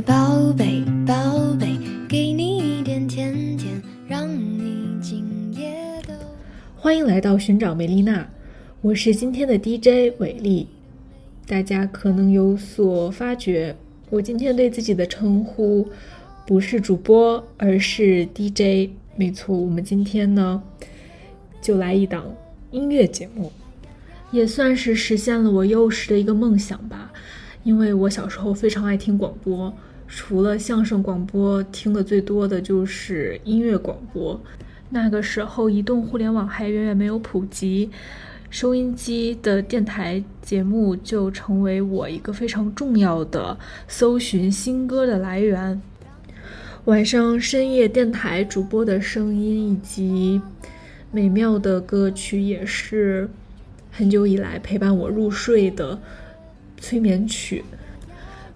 的宝贝，宝贝，给你一点甜甜，让你今夜都。欢迎来到寻找梅丽娜，我是今天的 DJ 伟丽。大家可能有所发觉，我今天对自己的称呼不是主播，而是 DJ。 没错，我们今天呢就来一档音乐节目，也算是实现了我幼时的一个梦想吧。因为我小时候非常爱听广播，除了相声广播，听的最多的就是音乐广播。那个时候移动互联网还远远没有普及，收音机的电台节目就成为我一个非常重要的搜寻新歌的来源。晚上深夜电台主播的声音以及美妙的歌曲，也是很久以来陪伴我入睡的催眠曲。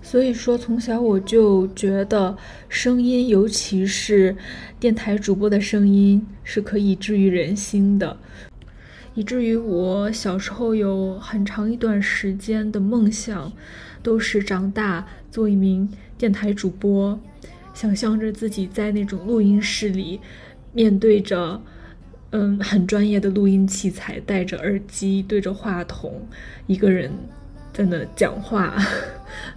所以说从小我就觉得声音，尤其是电台主播的声音，是可以治愈人心的，以至于我小时候有很长一段时间的梦想都是长大做一名电台主播，想象着自己在那种录音室里面对着很专业的录音器材，戴着耳机对着话筒，一个人在那讲话，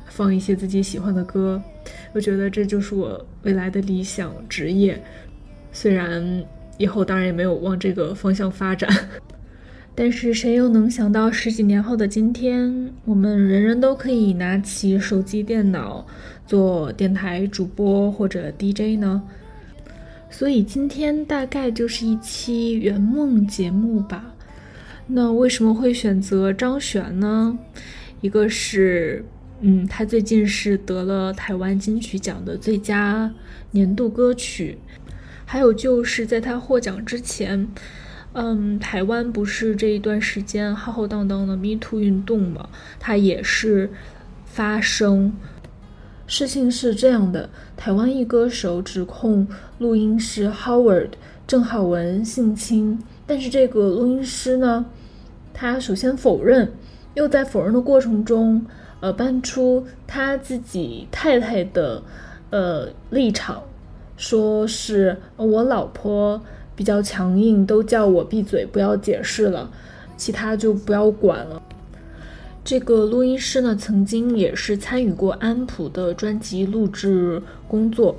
放一些自己喜欢的歌。我觉得这就是我未来的理想职业，虽然以后当然也没有往这个方向发展，但是谁又能想到十几年后的今天，我们人人都可以拿起手机电脑做电台主播或者 DJ 呢？所以今天大概就是一期圆梦节目吧。那为什么会选择张悬呢？一个是他最近是得了台湾金曲奖的最佳年度歌曲，还有就是在他获奖之前台湾不是这一段时间浩浩荡荡的 Me Too 运动嘛，他也是发声。事情是这样的，台湾一歌手指控录音师 Howard 郑浩文性侵，但是这个录音师呢，他首先否认，又在否认的过程中搬出他自己太太的立场，说是我老婆比较强硬，都叫我闭嘴不要解释了，其他就不要管了。这个录音师呢，曾经也是参与过安溥的专辑录制工作，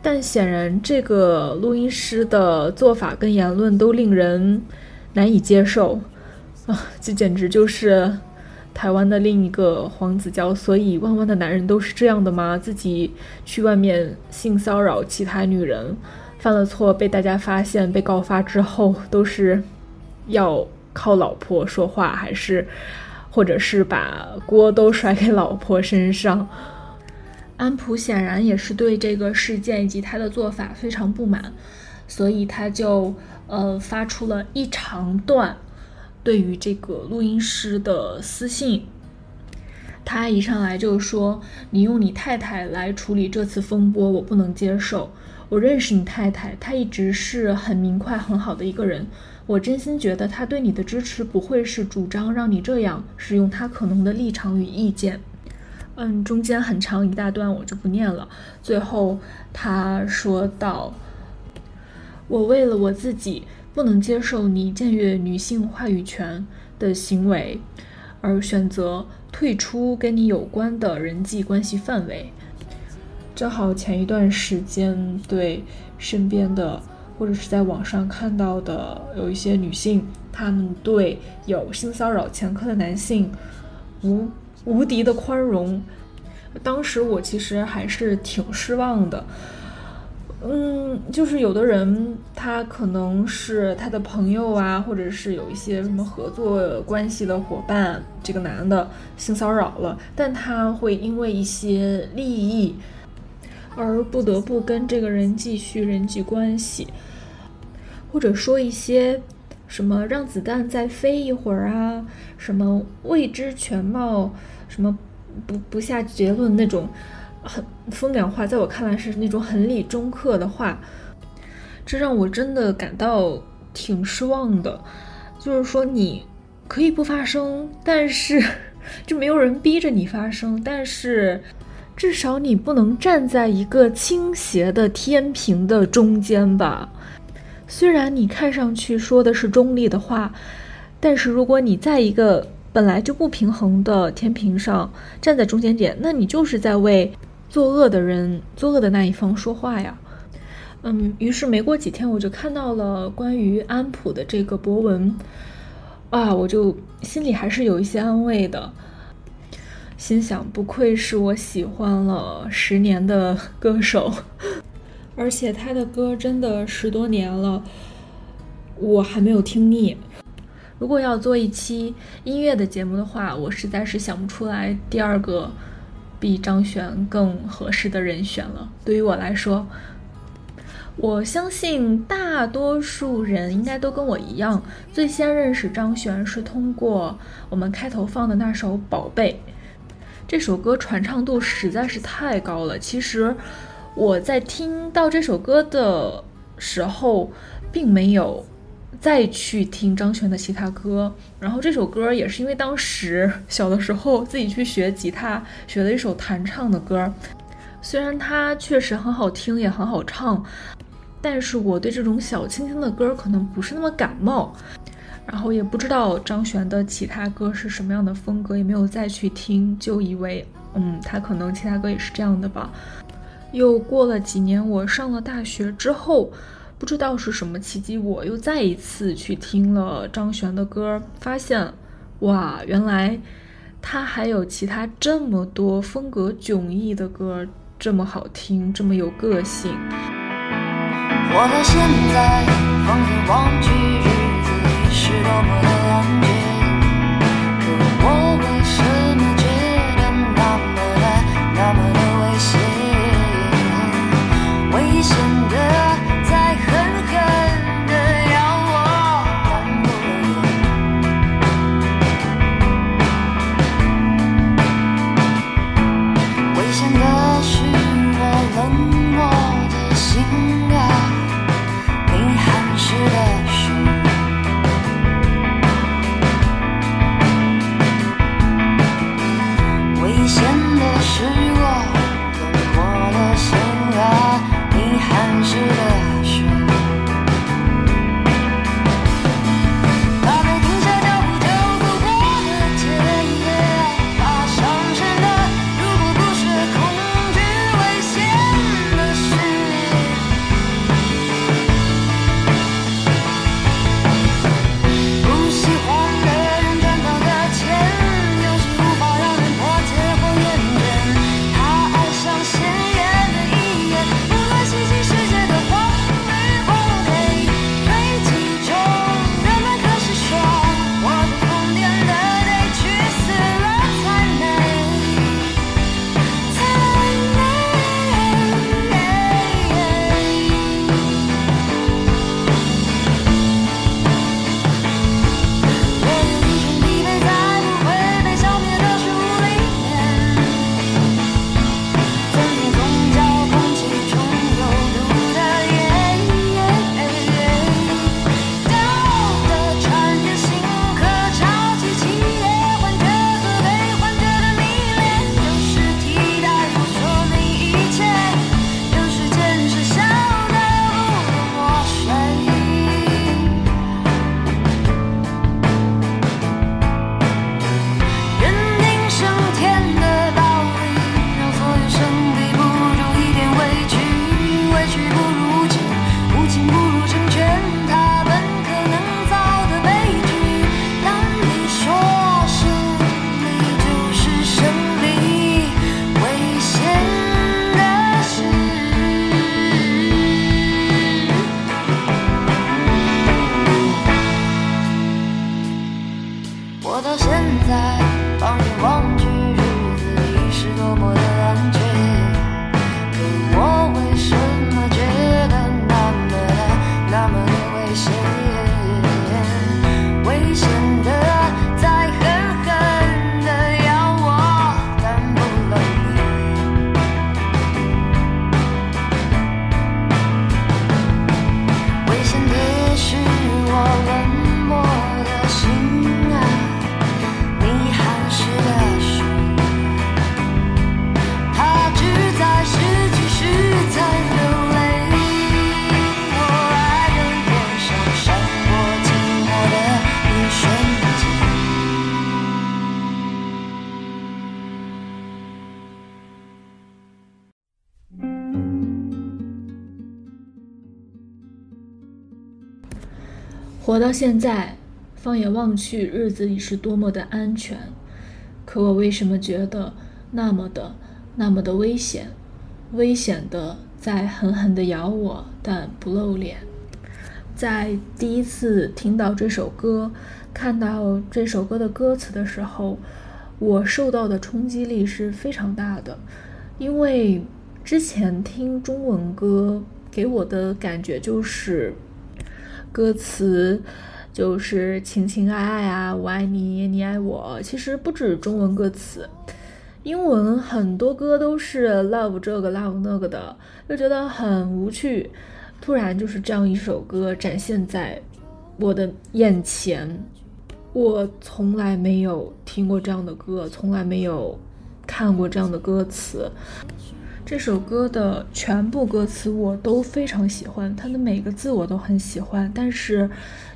但显然这个录音师的做法跟言论都令人难以接受啊！这简直就是台湾的另一个黄子佼。所以万万的男人都是这样的吗？自己去外面性骚扰其他女人，犯了错被大家发现被告发之后，都是要靠老婆说话，还是或者是把锅都甩给老婆身上。安溥显然也是对这个事件以及他的做法非常不满，所以他就发出了一长段对于这个录音师的私信。他一上来就说，你用你太太来处理这次风波我不能接受，我认识你太太，她一直是很明快很好的一个人，我真心觉得他对你的支持不会是主张让你这样，使用他可能的立场与意见。中间很长一大段我就不念了。最后他说到，我为了我自己不能接受你僭越女性话语权的行为，而选择退出跟你有关的人际关系范围。正好前一段时间对身边的或者是在网上看到的有一些女性，她们对有性骚扰前科的男性无敌的宽容。当时我其实还是挺失望的，就是有的人他可能是他的朋友啊，或者是有一些什么合作关系的伙伴，这个男的性骚扰了，但他会因为一些利益而不得不跟这个人继续人际关系，或者说一些什么让子弹再飞一会儿啊，什么未知全貌，什么不下结论，那种很风凉话，在我看来是那种很理中客的话，这让我真的感到挺失望的。就是说你可以不发声，但是就没有人逼着你发声，但是至少你不能站在一个倾斜的天平的中间吧。虽然你看上去说的是中立的话，但是如果你在一个本来就不平衡的天平上站在中间点，那你就是在为作恶的人，作恶的那一方说话呀。于是没过几天我就看到了关于安普的这个博文啊，我就心里还是有一些安慰的，心想不愧是我喜欢了10年的歌手，而且他的歌真的10多年了，我还没有听腻。如果要做一期音乐的节目的话，我实在是想不出来第二个比张悬更合适的人选了。对于我来说，我相信大多数人应该都跟我一样，最先认识张悬是通过我们开头放的那首《宝贝》。这首歌传唱度实在是太高了，其实我在听到这首歌的时候并没有再去听张悬的其他歌，然后这首歌也是因为当时小的时候自己去学吉他，学了一首弹唱的歌，虽然它确实很好听也很好唱，但是我对这种小清新的歌可能不是那么感冒，然后也不知道张悬的其他歌是什么样的风格，也没有再去听，就以为他可能其他歌也是这样的吧。又过了几年，我上了大学之后，不知道是什么契机，我又再一次去听了张悬的歌，发现哇，原来他还有其他这么多风格迥异的歌，这么好听，这么有个性。活到现在，放眼望去，日子是多么的安静，可我为什么觉得那么的那么的危险，危险的在狠狠地让我感动，危险的是我冷漠的心啊，你还是的手，活到现在，放眼望去，日子里是多么的安全，可我为什么觉得那么的危险？危险的在狠狠的咬我，但不露脸。在第一次听到这首歌，看到这首歌的歌词的时候，我受到的冲击力是非常大的，因为之前听中文歌给我的感觉就是歌词就是情情爱爱啊，我爱你你爱我，其实不止中文歌词，英文很多歌都是 love 这个 love 那个的，就觉得很无趣。突然就是这样一首歌展现在我的眼前，我从来没有听过这样的歌，从来没有看过这样的歌词。这首歌的全部歌词我都非常喜欢，它的每个字我都很喜欢，但是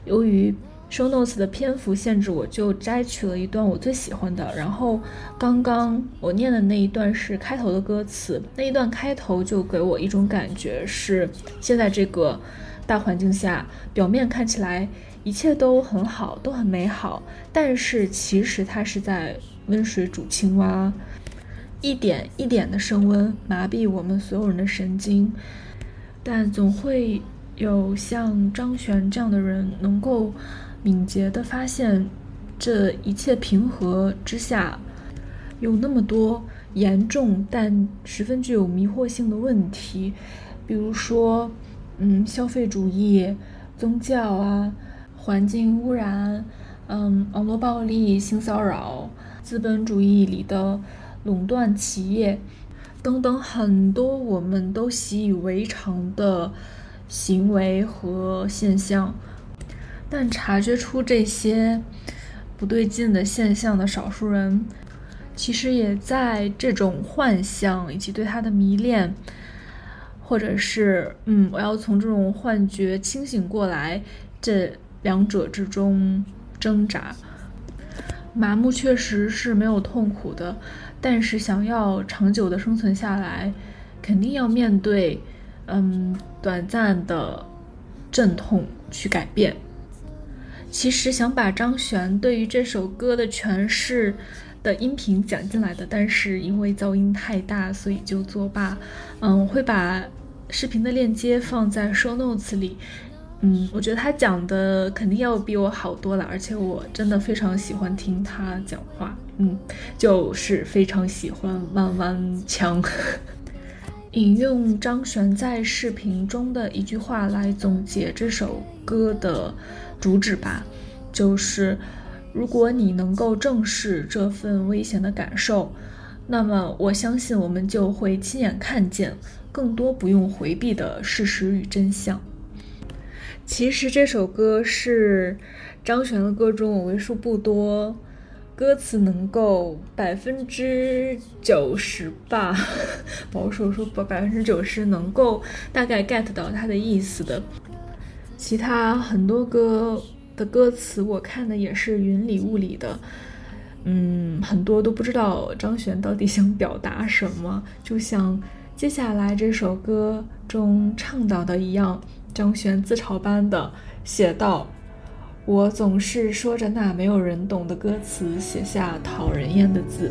由于 show notes 的篇幅限制，我就摘取了一段我最喜欢的，然后刚刚我念的那一段是开头的歌词，那一段开头就给我一种感觉是现在这个大环境下，表面看起来一切都很好，都很美好，但是其实它是在温水煮青蛙，一点一点的升温，麻痹我们所有人的神经。但总会有像张悬这样的人能够敏捷地发现这一切平和之下有那么多严重但十分具有迷惑性的问题，比如说消费主义、宗教啊、环境污染、网络暴力、性骚扰、资本主义里的垄断企业等等，很多我们都习以为常的行为和现象。但察觉出这些不对劲的现象的少数人，其实也在这种幻象以及对它的迷恋，或者是我要从这种幻觉清醒过来，这两者之中挣扎。麻木确实是没有痛苦的，但是想要长久的生存下来，肯定要面对短暂的阵痛去改变。其实想把张悬对于这首歌的诠释的音频讲进来的，但是因为噪音太大，所以就作罢。我会把视频的链接放在 show notes 里。我觉得他讲的肯定要比我好多了，而且我真的非常喜欢听他讲话，就是非常喜欢弯弯腔。引用张悬在视频中的一句话来总结这首歌的主旨吧，就是如果你能够正视这份危险的感受，那么我相信我们就会亲眼看见更多不用回避的事实与真相。其实这首歌是张悬的歌中我为数不多歌词能够90%吧，保守说90%能够大概 get 到他的意思的。其他很多歌的歌词我看的也是云里雾里的，很多都不知道张悬到底想表达什么，就像接下来这首歌中唱到的一样，张悬自嘲般的写道：我总是说着那没有人懂的歌词，写下讨人厌的字。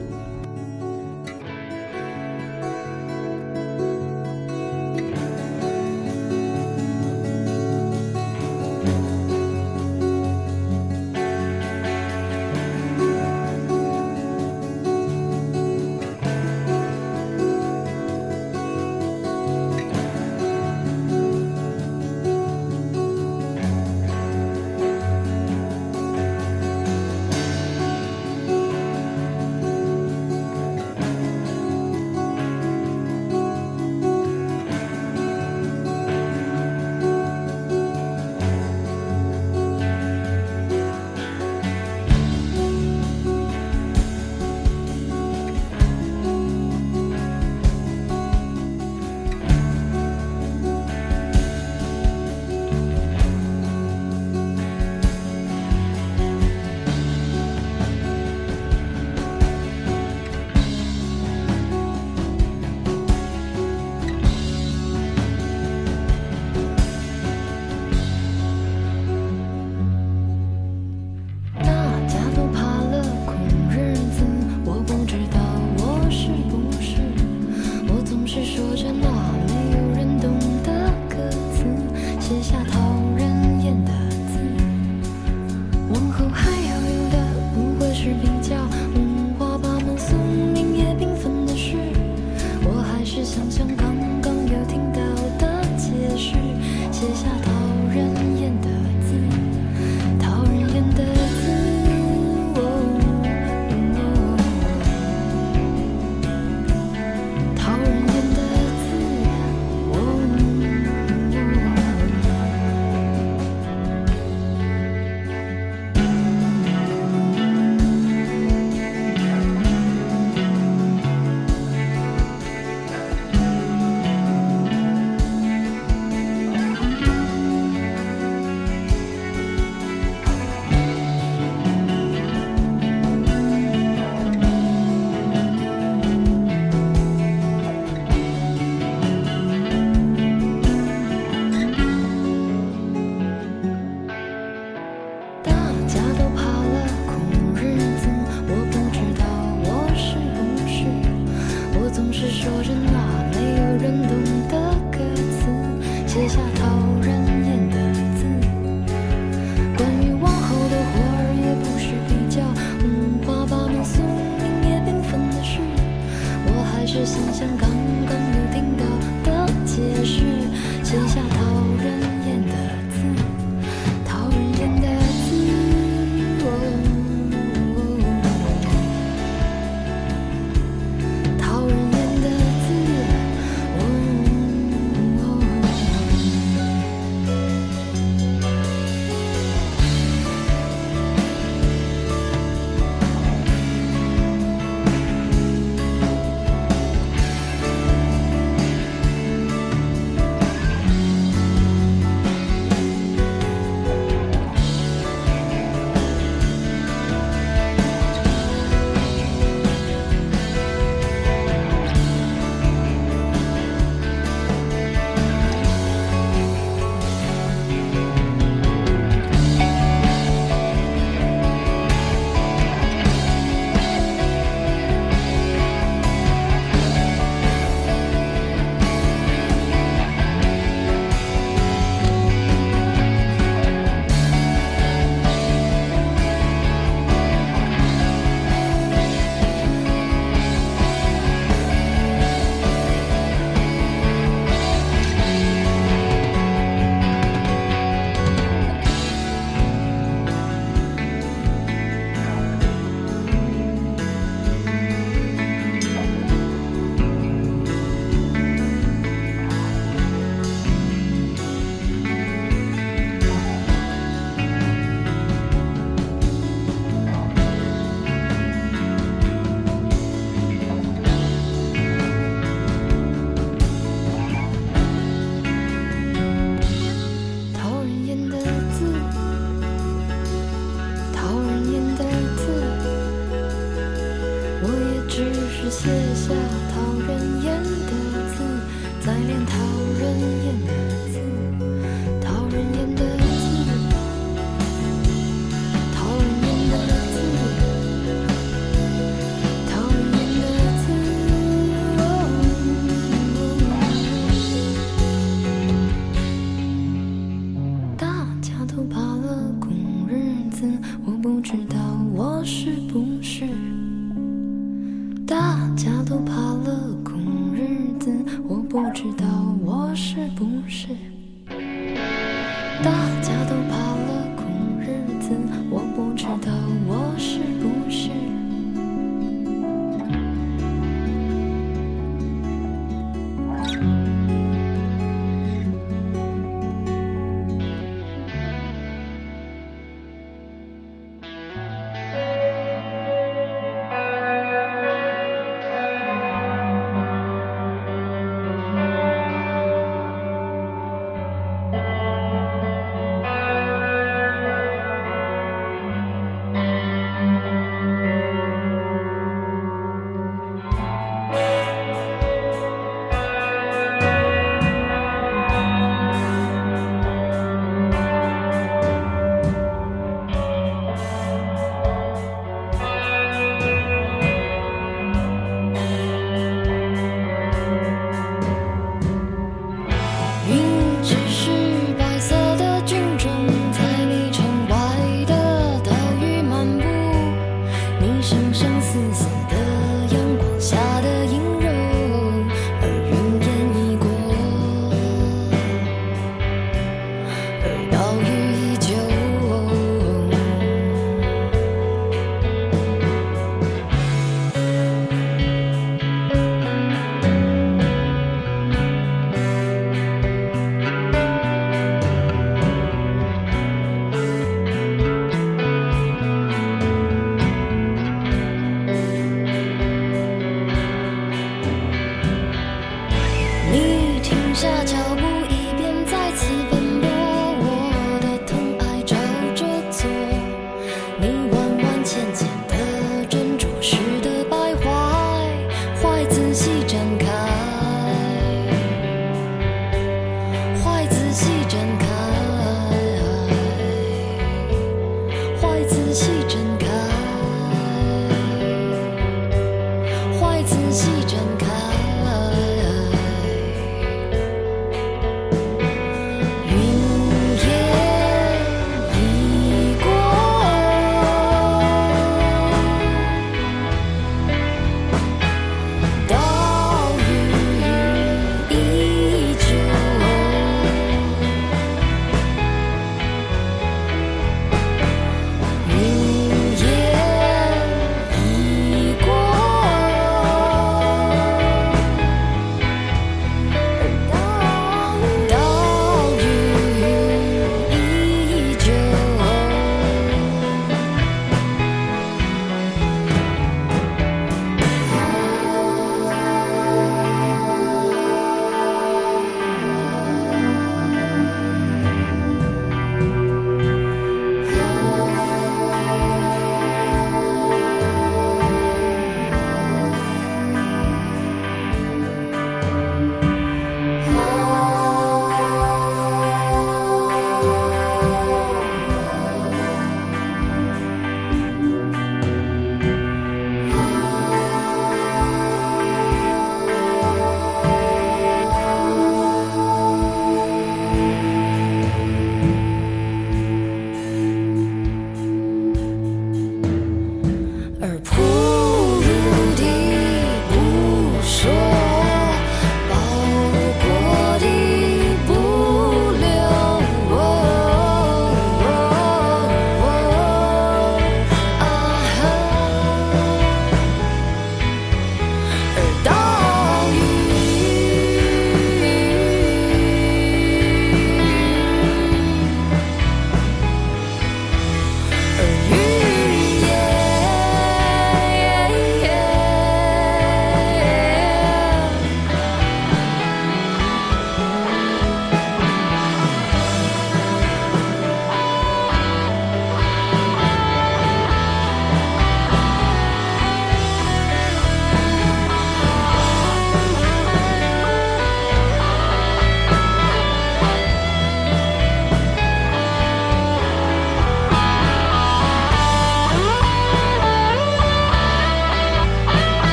下脚步，以便再次奔波。我的疼爱照着做，你弯弯浅浅的珍珠似的白槐，槐仔细展开，槐仔细展开，槐仔细展开，槐仔细展开。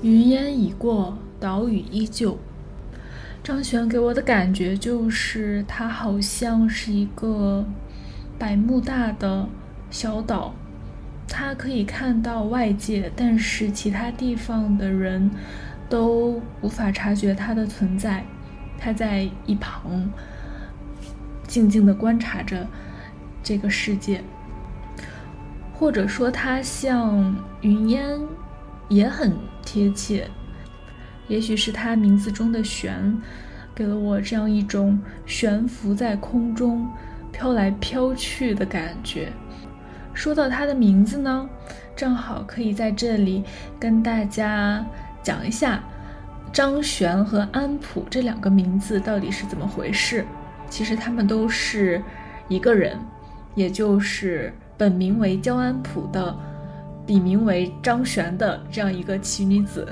余烟已过，岛屿依旧。张悬给我的感觉就是，它好像是一个100亩大的小岛，它可以看到外界，但是其他地方的人都无法察觉它的存在。它在一旁静静地观察着这个世界，或者说它像云烟也很贴切，也许是他名字中的悬，给了我这样一种悬浮在空中飘来飘去的感觉。说到他的名字呢，正好可以在这里跟大家讲一下张悬和安溥这两个名字到底是怎么回事。其实他们都是一个人，也就是本名为焦安溥的，笔名为张悬的这样一个奇女子。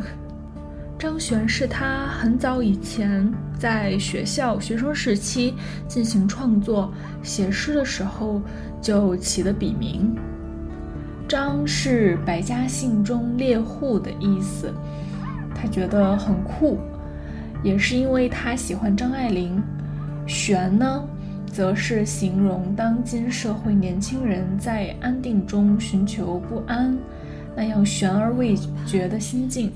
张悬是她很早以前在学校学生时期进行创作写诗的时候就起的笔名。张是百家姓中猎户的意思，她觉得很酷，也是因为她喜欢张爱玲。悬呢，则是形容当今社会年轻人在安定中寻求不安那样悬而未决的心境。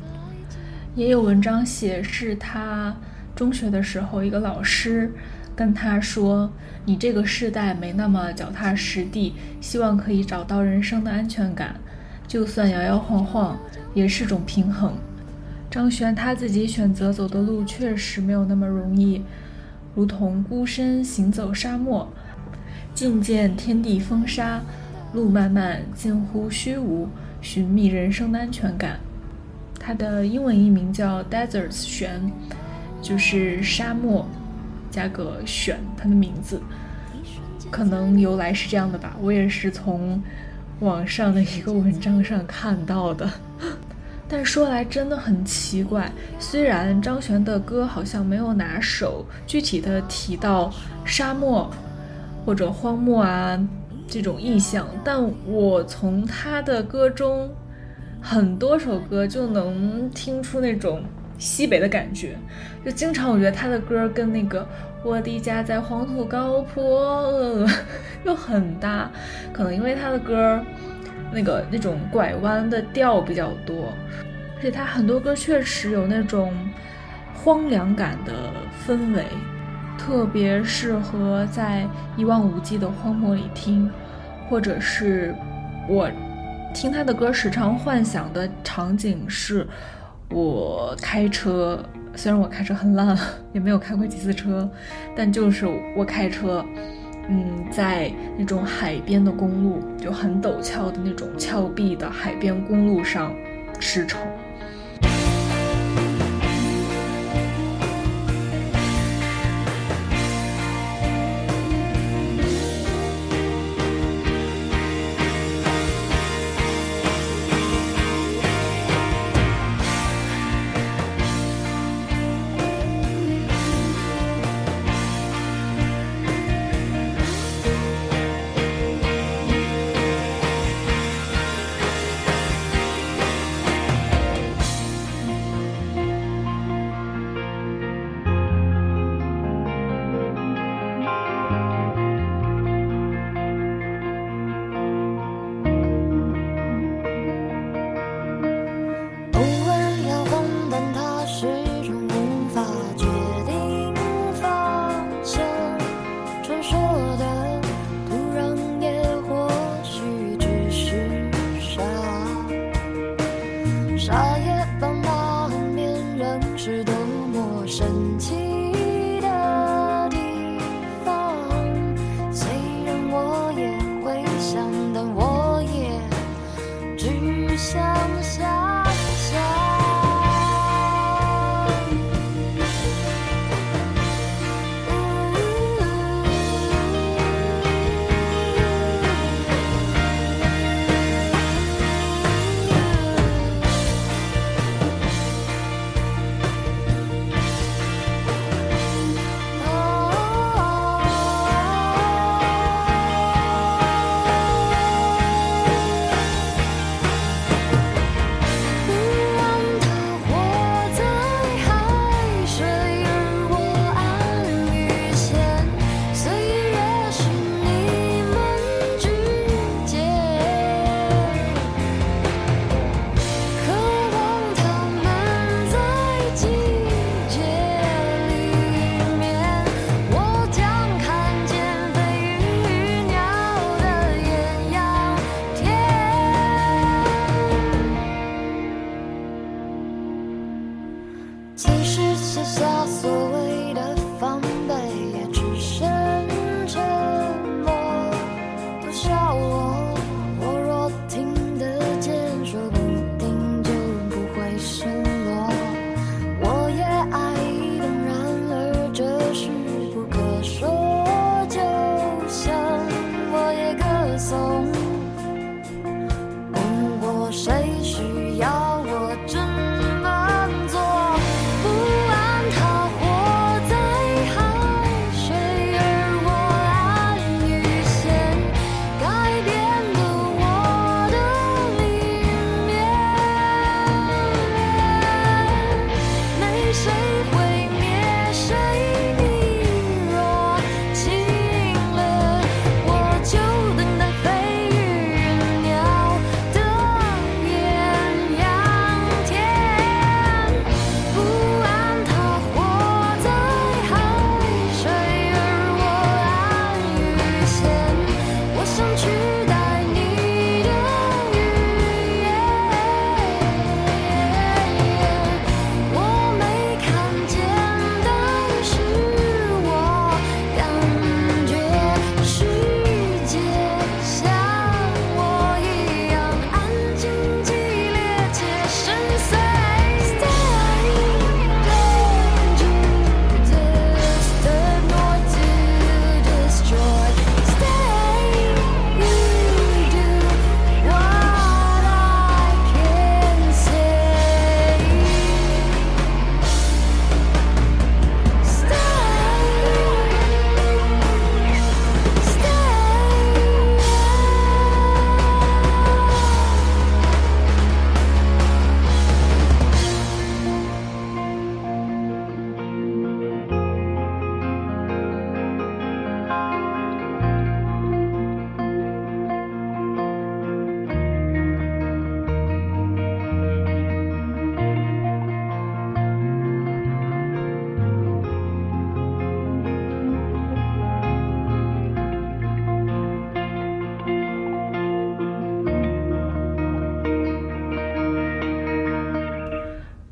也有文章写是他中学的时候，一个老师跟他说，你这个世代没那么脚踏实地，希望可以找到人生的安全感，就算摇摇晃晃也是种平衡。张悬他自己选择走的路确实没有那么容易，如同孤身行走沙漠，尽见天地风沙，路漫漫近乎虚无，寻觅人生的安全感。它的英文译名叫 Deserts 悬，就是沙漠加个悬，它的名字可能由来是这样的吧，我也是从网上的一个文章上看到的。但说来真的很奇怪，虽然张悬的歌好像没有拿手具体的提到沙漠或者荒漠啊这种意象，但我从他的歌中很多首歌就能听出那种西北的感觉。就经常我觉得他的歌跟那个我的家在黄土高坡又很搭，可能因为他的歌那种拐弯的调比较多，而且他很多歌确实有那种荒凉感的氛围，特别适合在一望无际的荒漠里听，或者是我听他的歌时常幻想的场景是我开车，虽然我开车很烂，也没有开过几次车，但就是我开车在那种海边的公路，就很陡峭的那种峭壁的海边公路上驰骋。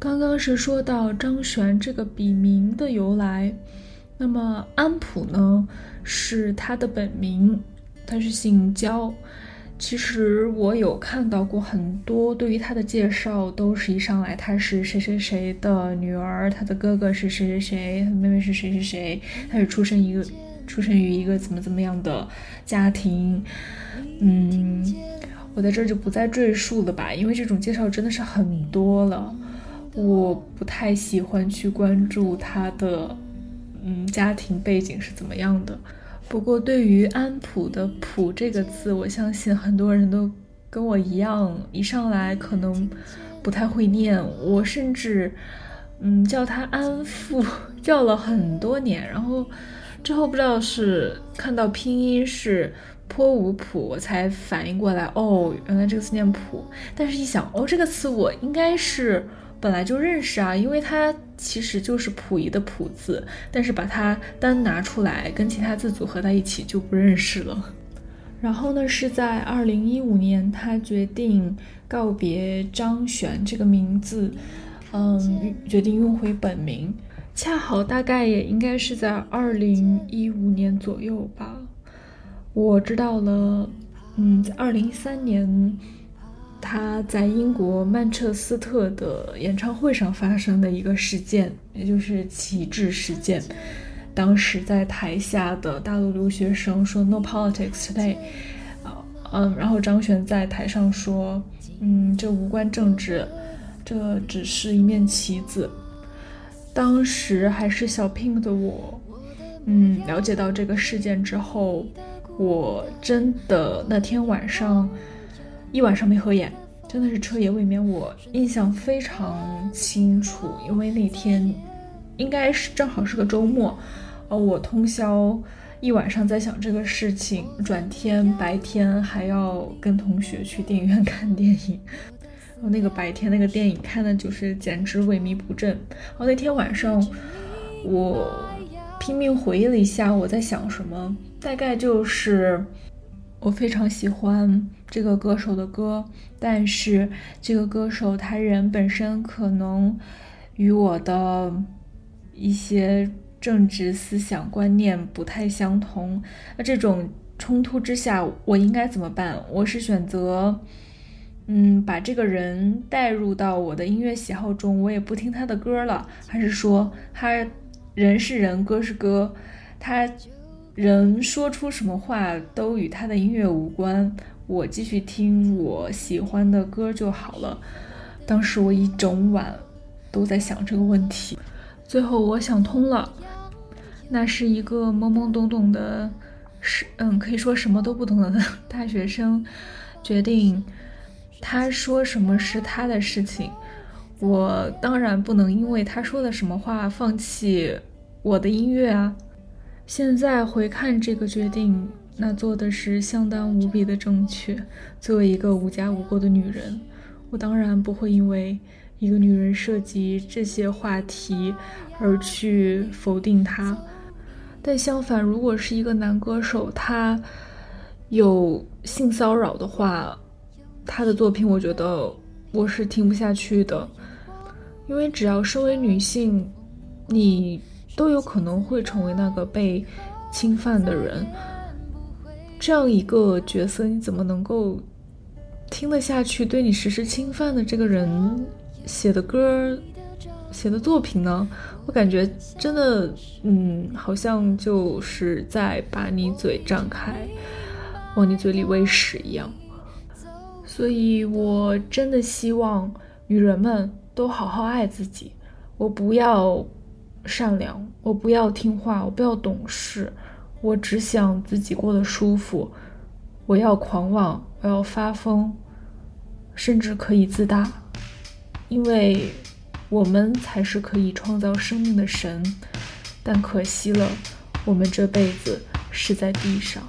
刚刚是说到张悬这个笔名的由来，那么安溥呢是他的本名，他是姓焦。其实我有看到过很多对于他的介绍，都是一上来他是谁谁谁的女儿，他的哥哥是谁谁谁，他妹妹是谁谁谁，他是出生于一个怎么怎么样的家庭。我在这就不再赘述了吧，因为这种介绍真的是很多了，我不太喜欢去关注他的家庭背景是怎么样的。不过对于安溥的溥这个字，我相信很多人都跟我一样，一上来可能不太会念，我甚至叫他安溥叫了很多年，然后之后不知道是看到拼音是颇无谱，我才反应过来，哦，原来这个词念谱。但是一想，哦，这个词我应该是本来就认识啊，因为它其实就是溥仪的溥字，但是把它单拿出来跟其他字组合在一起就不认识了。然后呢，是在2015年，他决定告别张悬这个名字，决定用回本名。恰好大概也应该是在2015年左右吧。我知道了，在2013年，他在英国曼彻斯特的演唱会上发生的一个事件，也就是旗帜事件。当时在台下的大陆留学生说 "No politics today"， 然后张悬在台上说，这无关政治，这只是一面旗子。当时还是小 pink 的我，了解到这个事件之后，我真的那天晚上一晚上没合眼，真的是彻夜未眠。我印象非常清楚，因为那天应该是正好是个周末，我通宵一晚上在想这个事情，转天白天还要跟同学去电影院看电影，那个白天那个电影看的就是简直萎靡不振。那天晚上我拼命回忆了一下我在想什么，大概就是我非常喜欢这个歌手的歌，但是这个歌手他人本身可能与我的一些政治思想观念不太相同，那这种冲突之下我应该怎么办？我是选择把这个人带入到我的音乐喜好中，我也不听他的歌了，还是说他人是人，歌是歌，他人说出什么话都与他的音乐无关，我继续听我喜欢的歌就好了。当时我一整晚都在想这个问题，最后我想通了，那是一个懵懵懂懂的可以说什么都不懂的大学生，决定他说什么是他的事情，我当然不能因为他说了什么话放弃我的音乐啊。现在回看这个决定，那做的是相当无比的正确。作为一个无家无国的女人，我当然不会因为一个女人涉及这些话题而去否定她。但相反，如果是一个男歌手，他有性骚扰的话，他的作品我觉得我是听不下去的，因为只要身为女性，你都有可能会成为那个被侵犯的人，这样一个角色你怎么能够听得下去对你实施侵犯的这个人写的歌写的作品呢？我感觉真的好像就是在把你嘴张开往你嘴里喂食一样。所以我真的希望女人们都好好爱自己，我不要善良，我不要听话，我不要懂事，我只想自己过得舒服，我要狂妄，我要发疯，甚至可以自大，因为我们才是可以创造生命的神，但可惜了，我们这辈子是在地上。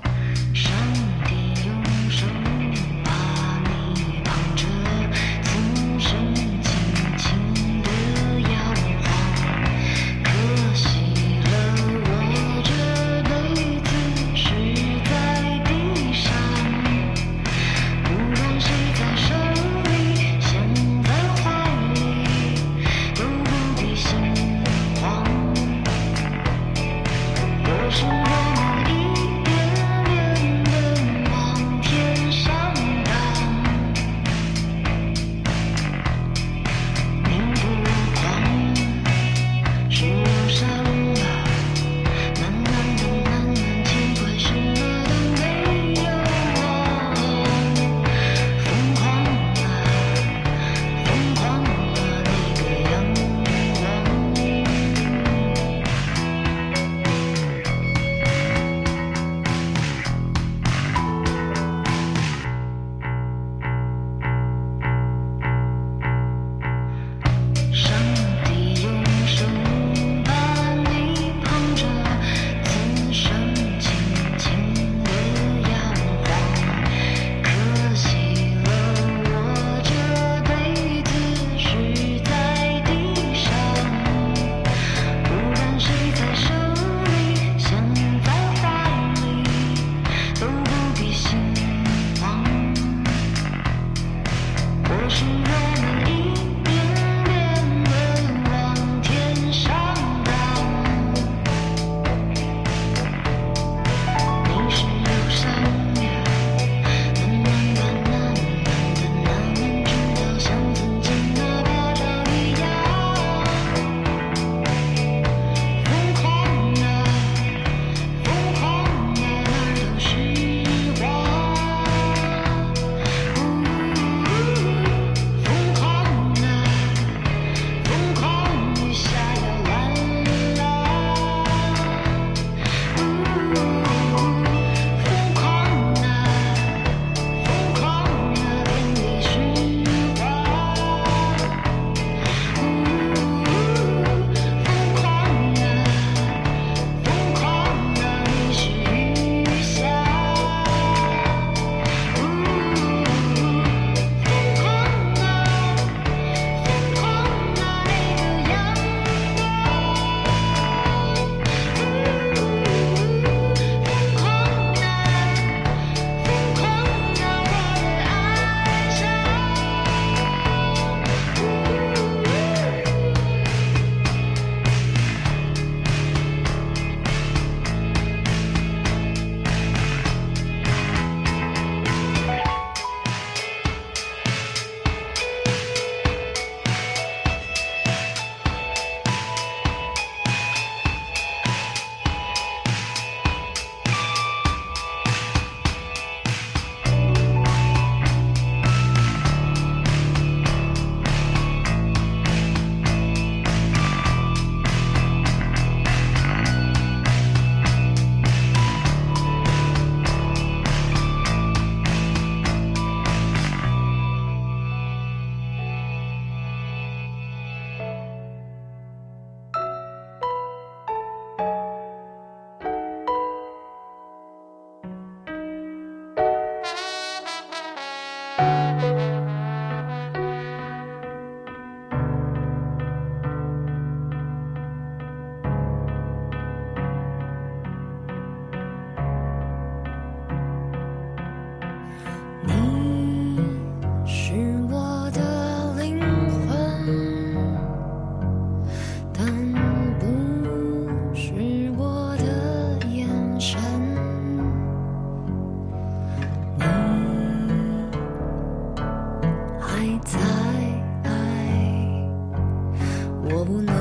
不能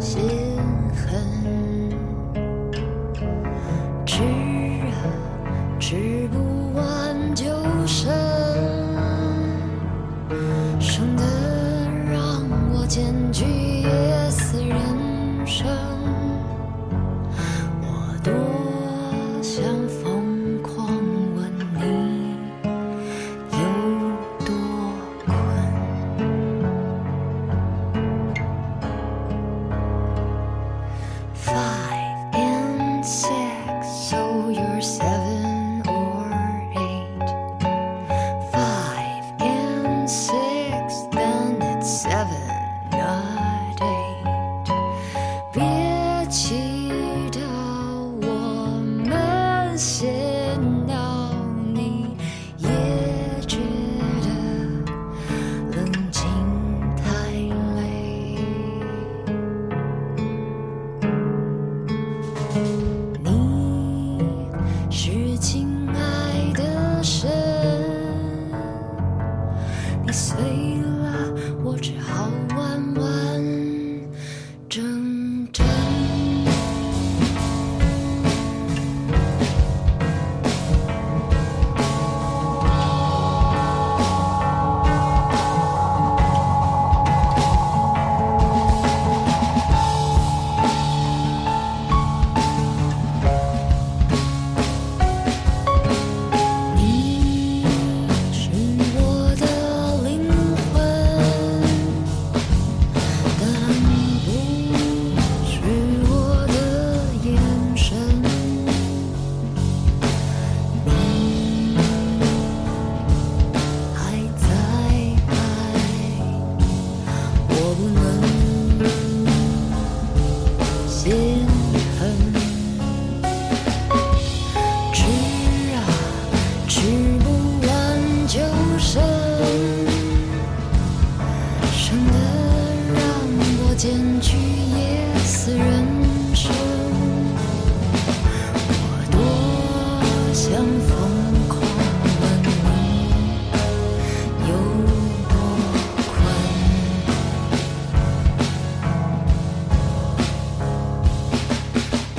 心狠，吃啊吃不完就剩，剩的让我艰巨也似人生，我多想疯狂问你有多困。 Five and six, so you're seven or eight. Five and six, then it's seven, not eight. 别祈祷我们先到，你也觉得冷静太累。你是亲爱的神，你碎了，我只好完完整整。你是我的灵魂，但不是我的眼神。你还在爱，我不能心狠。吃啊，吃不完就剩，剩的让我减去也似人生。我多想疯狂问你有多困。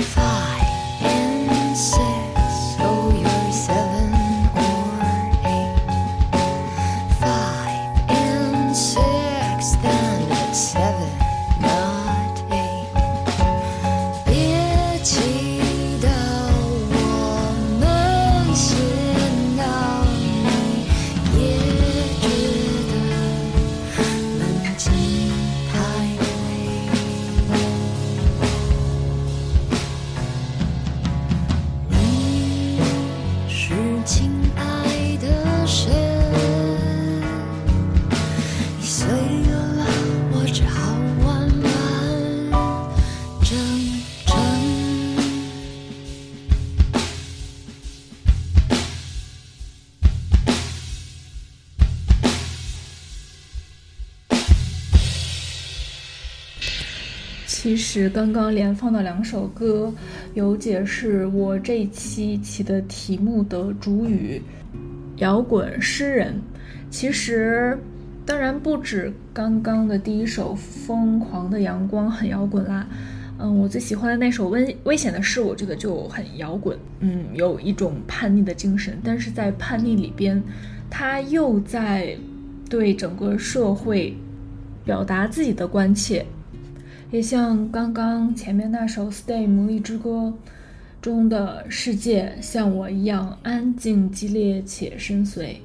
Five and six。So you're seven or eight. Five and six, then it's seven, not eight. 别祈祷我们先到，你也觉得冷静太累。你是亲爱的神，你碎了，我只好完完整整。其实刚刚连放的两首歌，有解释我这一期起的题目的主语“摇滚诗人”。其实，当然不止刚刚的第一首《疯狂的阳光》很摇滚啦。我最喜欢的那首《危险的事》，我觉得就很摇滚。有一种叛逆的精神，但是在叛逆里边，他又在对整个社会表达自己的关切。也像刚刚前面那首《Stay 魔力之歌》中的世界像我一样安静、激烈且深邃。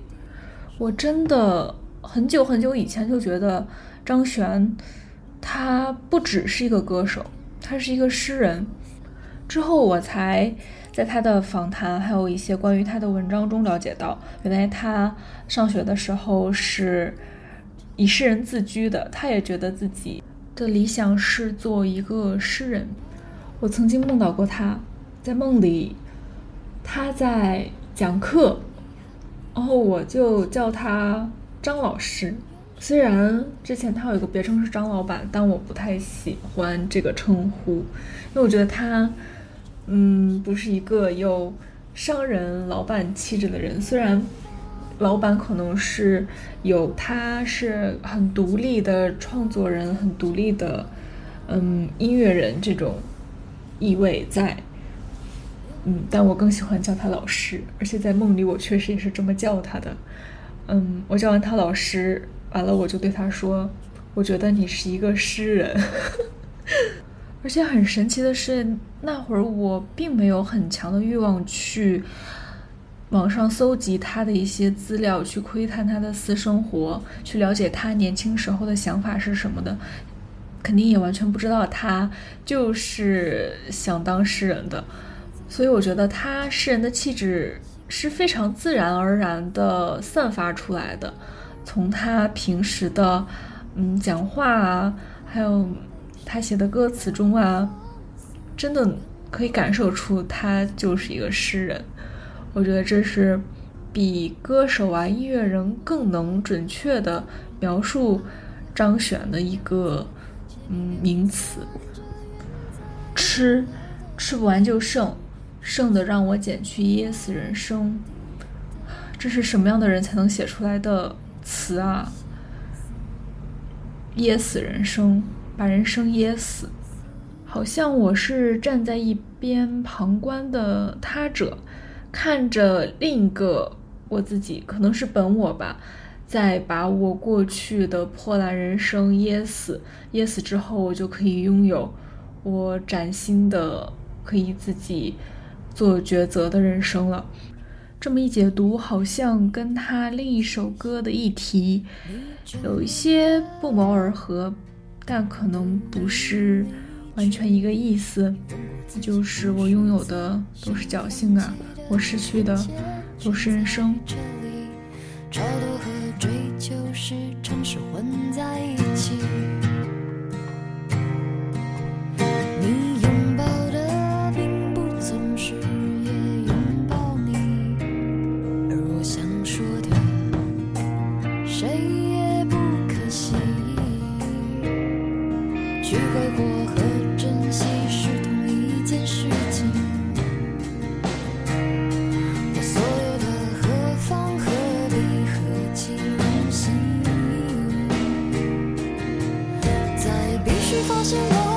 我真的很久很久以前就觉得张悬他不只是一个歌手，他是一个诗人。之后我才在他的访谈还有一些关于他的文章中了解到，原来他上学的时候是以诗人自居的，他也觉得自己的理想是做一个诗人。我曾经梦到过他，在梦里他在讲课，然后我就叫他张老师。虽然之前他有一个别称是张老板，但我不太喜欢这个称呼，因为我觉得他不是一个有商人老板气质的人。虽然老板可能是有他是很独立的创作人，很独立的音乐人这种意味在，但我更喜欢叫他老师，而且在梦里我确实也是这么叫他的。我叫完他老师，完了我就对他说，我觉得你是一个诗人。而且很神奇的是，那会儿我并没有很强的欲望去网上搜集他的一些资料，去窥探他的私生活，去了解他年轻时候的想法是什么的，肯定也完全不知道他就是想当诗人的。所以我觉得他诗人的气质是非常自然而然的散发出来的，从他平时的讲话啊，还有他写的歌词中啊，真的可以感受出他就是一个诗人。我觉得这是比歌手啊音乐人更能准确的描述张悬的一个名词。吃不完就剩的让我减去噎死人生，这是什么样的人才能写出来的词啊？噎死人生，把人生噎死，好像我是站在一边旁观的他者，看着另一个我自己，可能是本我吧，在把我过去的破烂人生噎死之后，我就可以拥有我崭新的可以自己做抉择的人生了。这么一解读，好像跟他另一首歌的议题有一些不谋而合，但可能不是完全一个意思。就是我拥有的都是侥幸啊，我失去的都是人生。超度和追求时常是混在一起，你拥抱的并不总是也拥抱你，而我想说的谁也不可惜，去挥霍和珍惜是同一件事情，我所有的何方何必何其荣幸，在必须发现我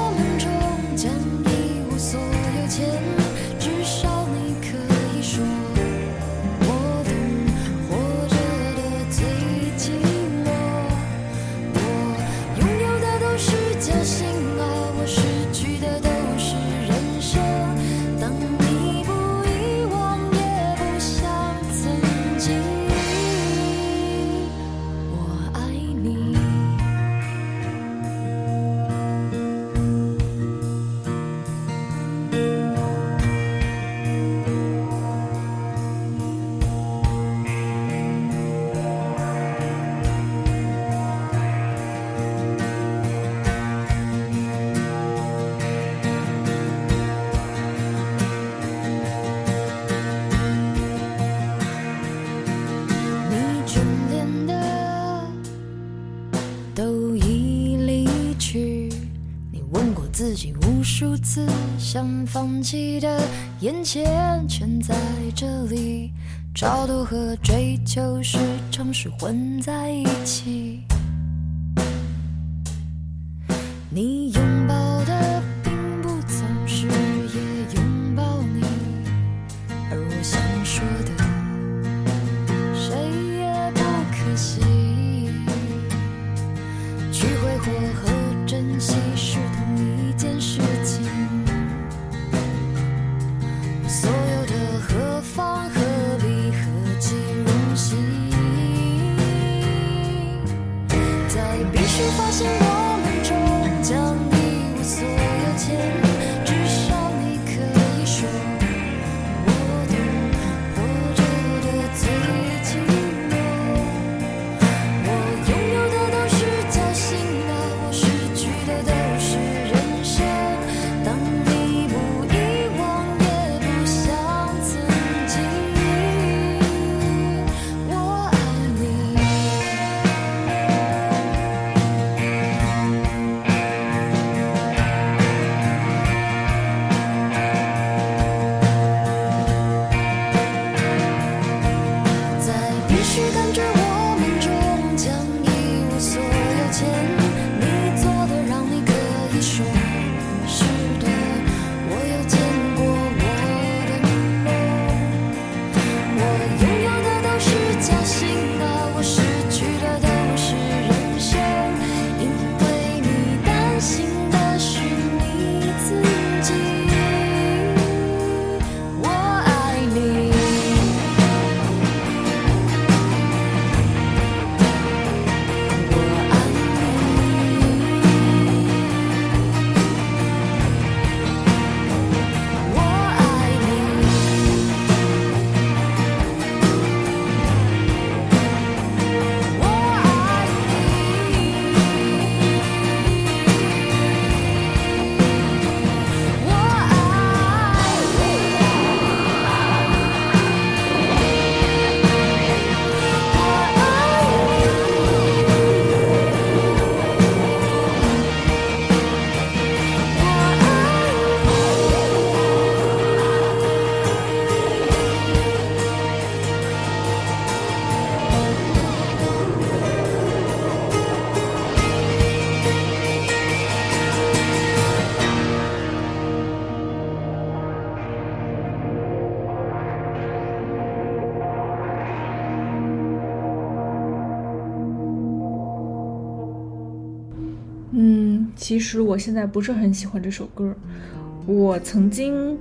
想放弃的眼前全在这里，超度和追求时常是混在一起，你拥抱的并不总是也拥抱你，而我想说的谁也不可惜，去挥霍和珍惜是同一件事情，方何必何其荣幸，在必须发现我们终将一无所有前，其实我现在不是很喜欢这首歌，我曾经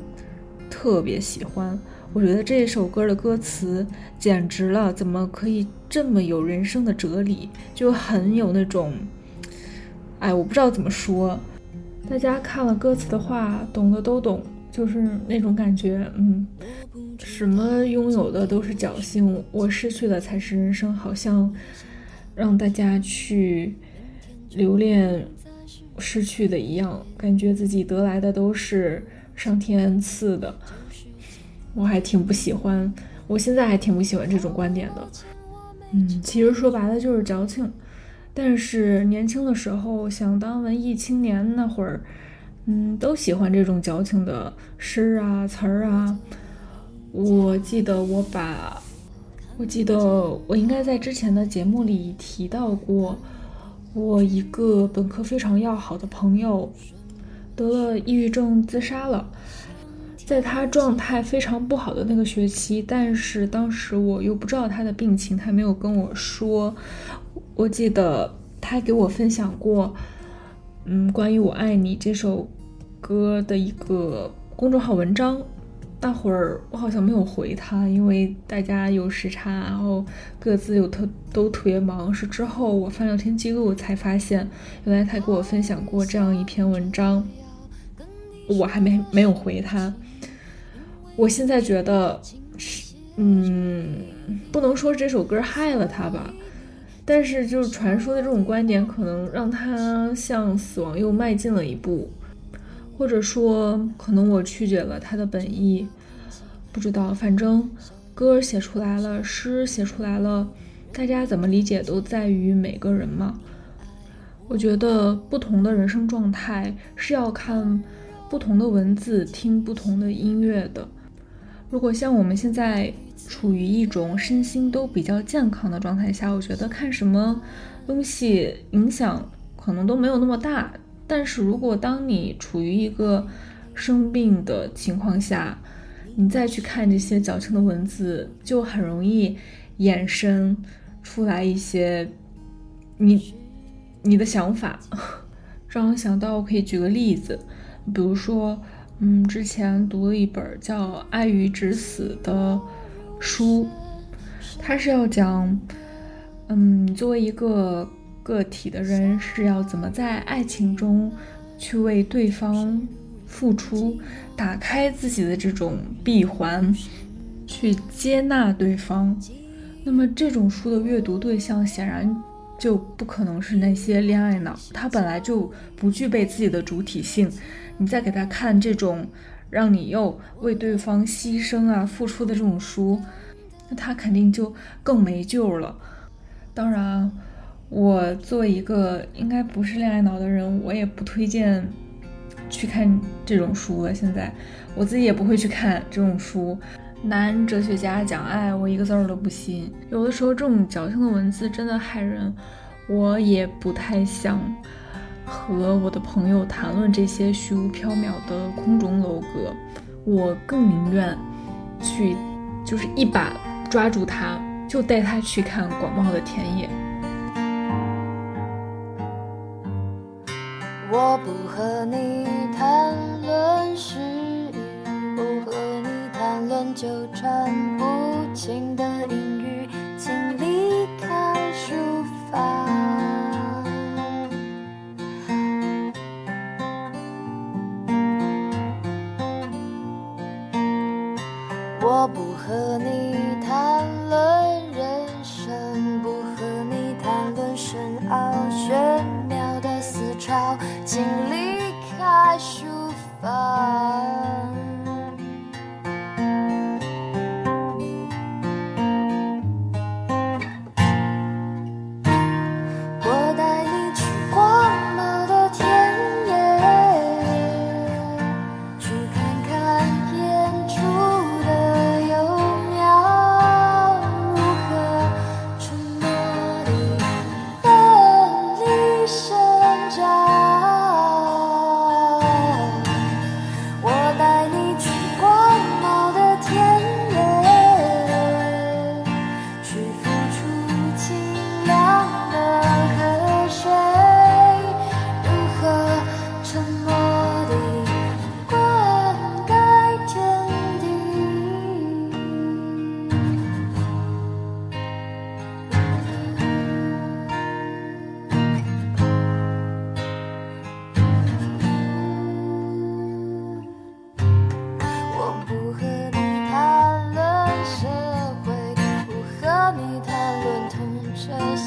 特别喜欢，我觉得这首歌的歌词简直了，怎么可以这么有人生的哲理，就很有那种，哎，我不知道怎么说，大家看了歌词的话懂的都懂，就是那种感觉。什么拥有的都是侥幸，我失去的才是人生，好像让大家去留恋失去的一样，感觉自己得来的都是上天赐的。我还挺不喜欢，我现在还挺不喜欢这种观点的。其实说白了就是矫情，但是年轻的时候想当文艺青年那会儿，都喜欢这种矫情的诗啊词儿啊。我记得我应该在之前的节目里提到过，我一个本科非常要好的朋友得了抑郁症自杀了，在他状态非常不好的那个学期，但是当时我又不知道他的病情，他没有跟我说。我记得他给我分享过关于我爱你这首歌的一个公众号文章，那会儿我好像没有回他，因为大家有时差，然后各自都特别忙。是之后我翻聊天记录才发现，原来他给我分享过这样一篇文章，我还没有回他。我现在觉得不能说这首歌害了他吧，但是就是传说的这种观点可能让他向死亡又迈进了一步，或者说可能我曲解了他的本意，不知道。反正歌写出来了，诗写出来了，大家怎么理解都在于每个人嘛。我觉得不同的人生状态是要看不同的文字，听不同的音乐的。如果像我们现在处于一种身心都比较健康的状态下，我觉得看什么东西影响可能都没有那么大。但是如果当你处于一个生病的情况下，你再去看这些矫情的文字，就很容易衍生出来一些你的想法。让我想到，我可以举个例子，比如说之前读了一本叫《爱与止死》的书，它是要讲作为一个个体的人是要怎么在爱情中去为对方付出，打开自己的这种闭环，去接纳对方。那么这种书的阅读对象显然就不可能是那些恋爱脑，他本来就不具备自己的主体性，你再给他看这种让你又为对方牺牲啊付出的这种书，那他肯定就更没救了。当然我作为一个应该不是恋爱脑的人，我也不推荐去看这种书了，现在我自己也不会去看这种书。男哲学家讲爱，我一个字儿都不信。有的时候这种矫情的文字真的害人，我也不太想和我的朋友谈论这些虚无缥缈的空中楼阁，我更宁愿去就是一把抓住他，就带他去看广袤的田野。我不和你谈论诗意，不和你谈论纠缠不清的隐喻，请离开书房。我不和你谈论人生，不和你谈论深奥玄妙的思潮，请离开书房。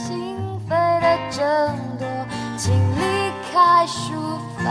心扉的争夺，请离开书房。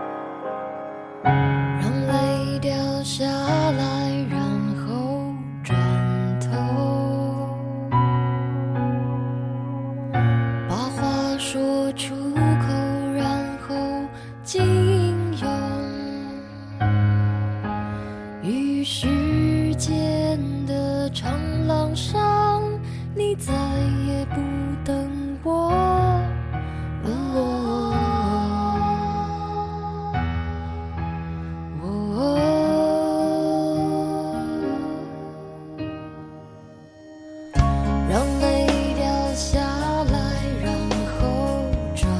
让泪掉下来，然后转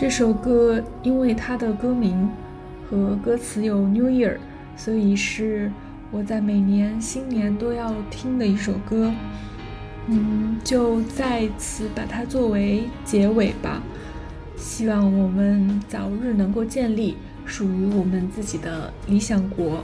这首歌因为它的歌名和歌词有 New Year， 所以是我在每年新年都要听的一首歌，就再次把它作为结尾吧。希望我们早日能够建立属于我们自己的理想国。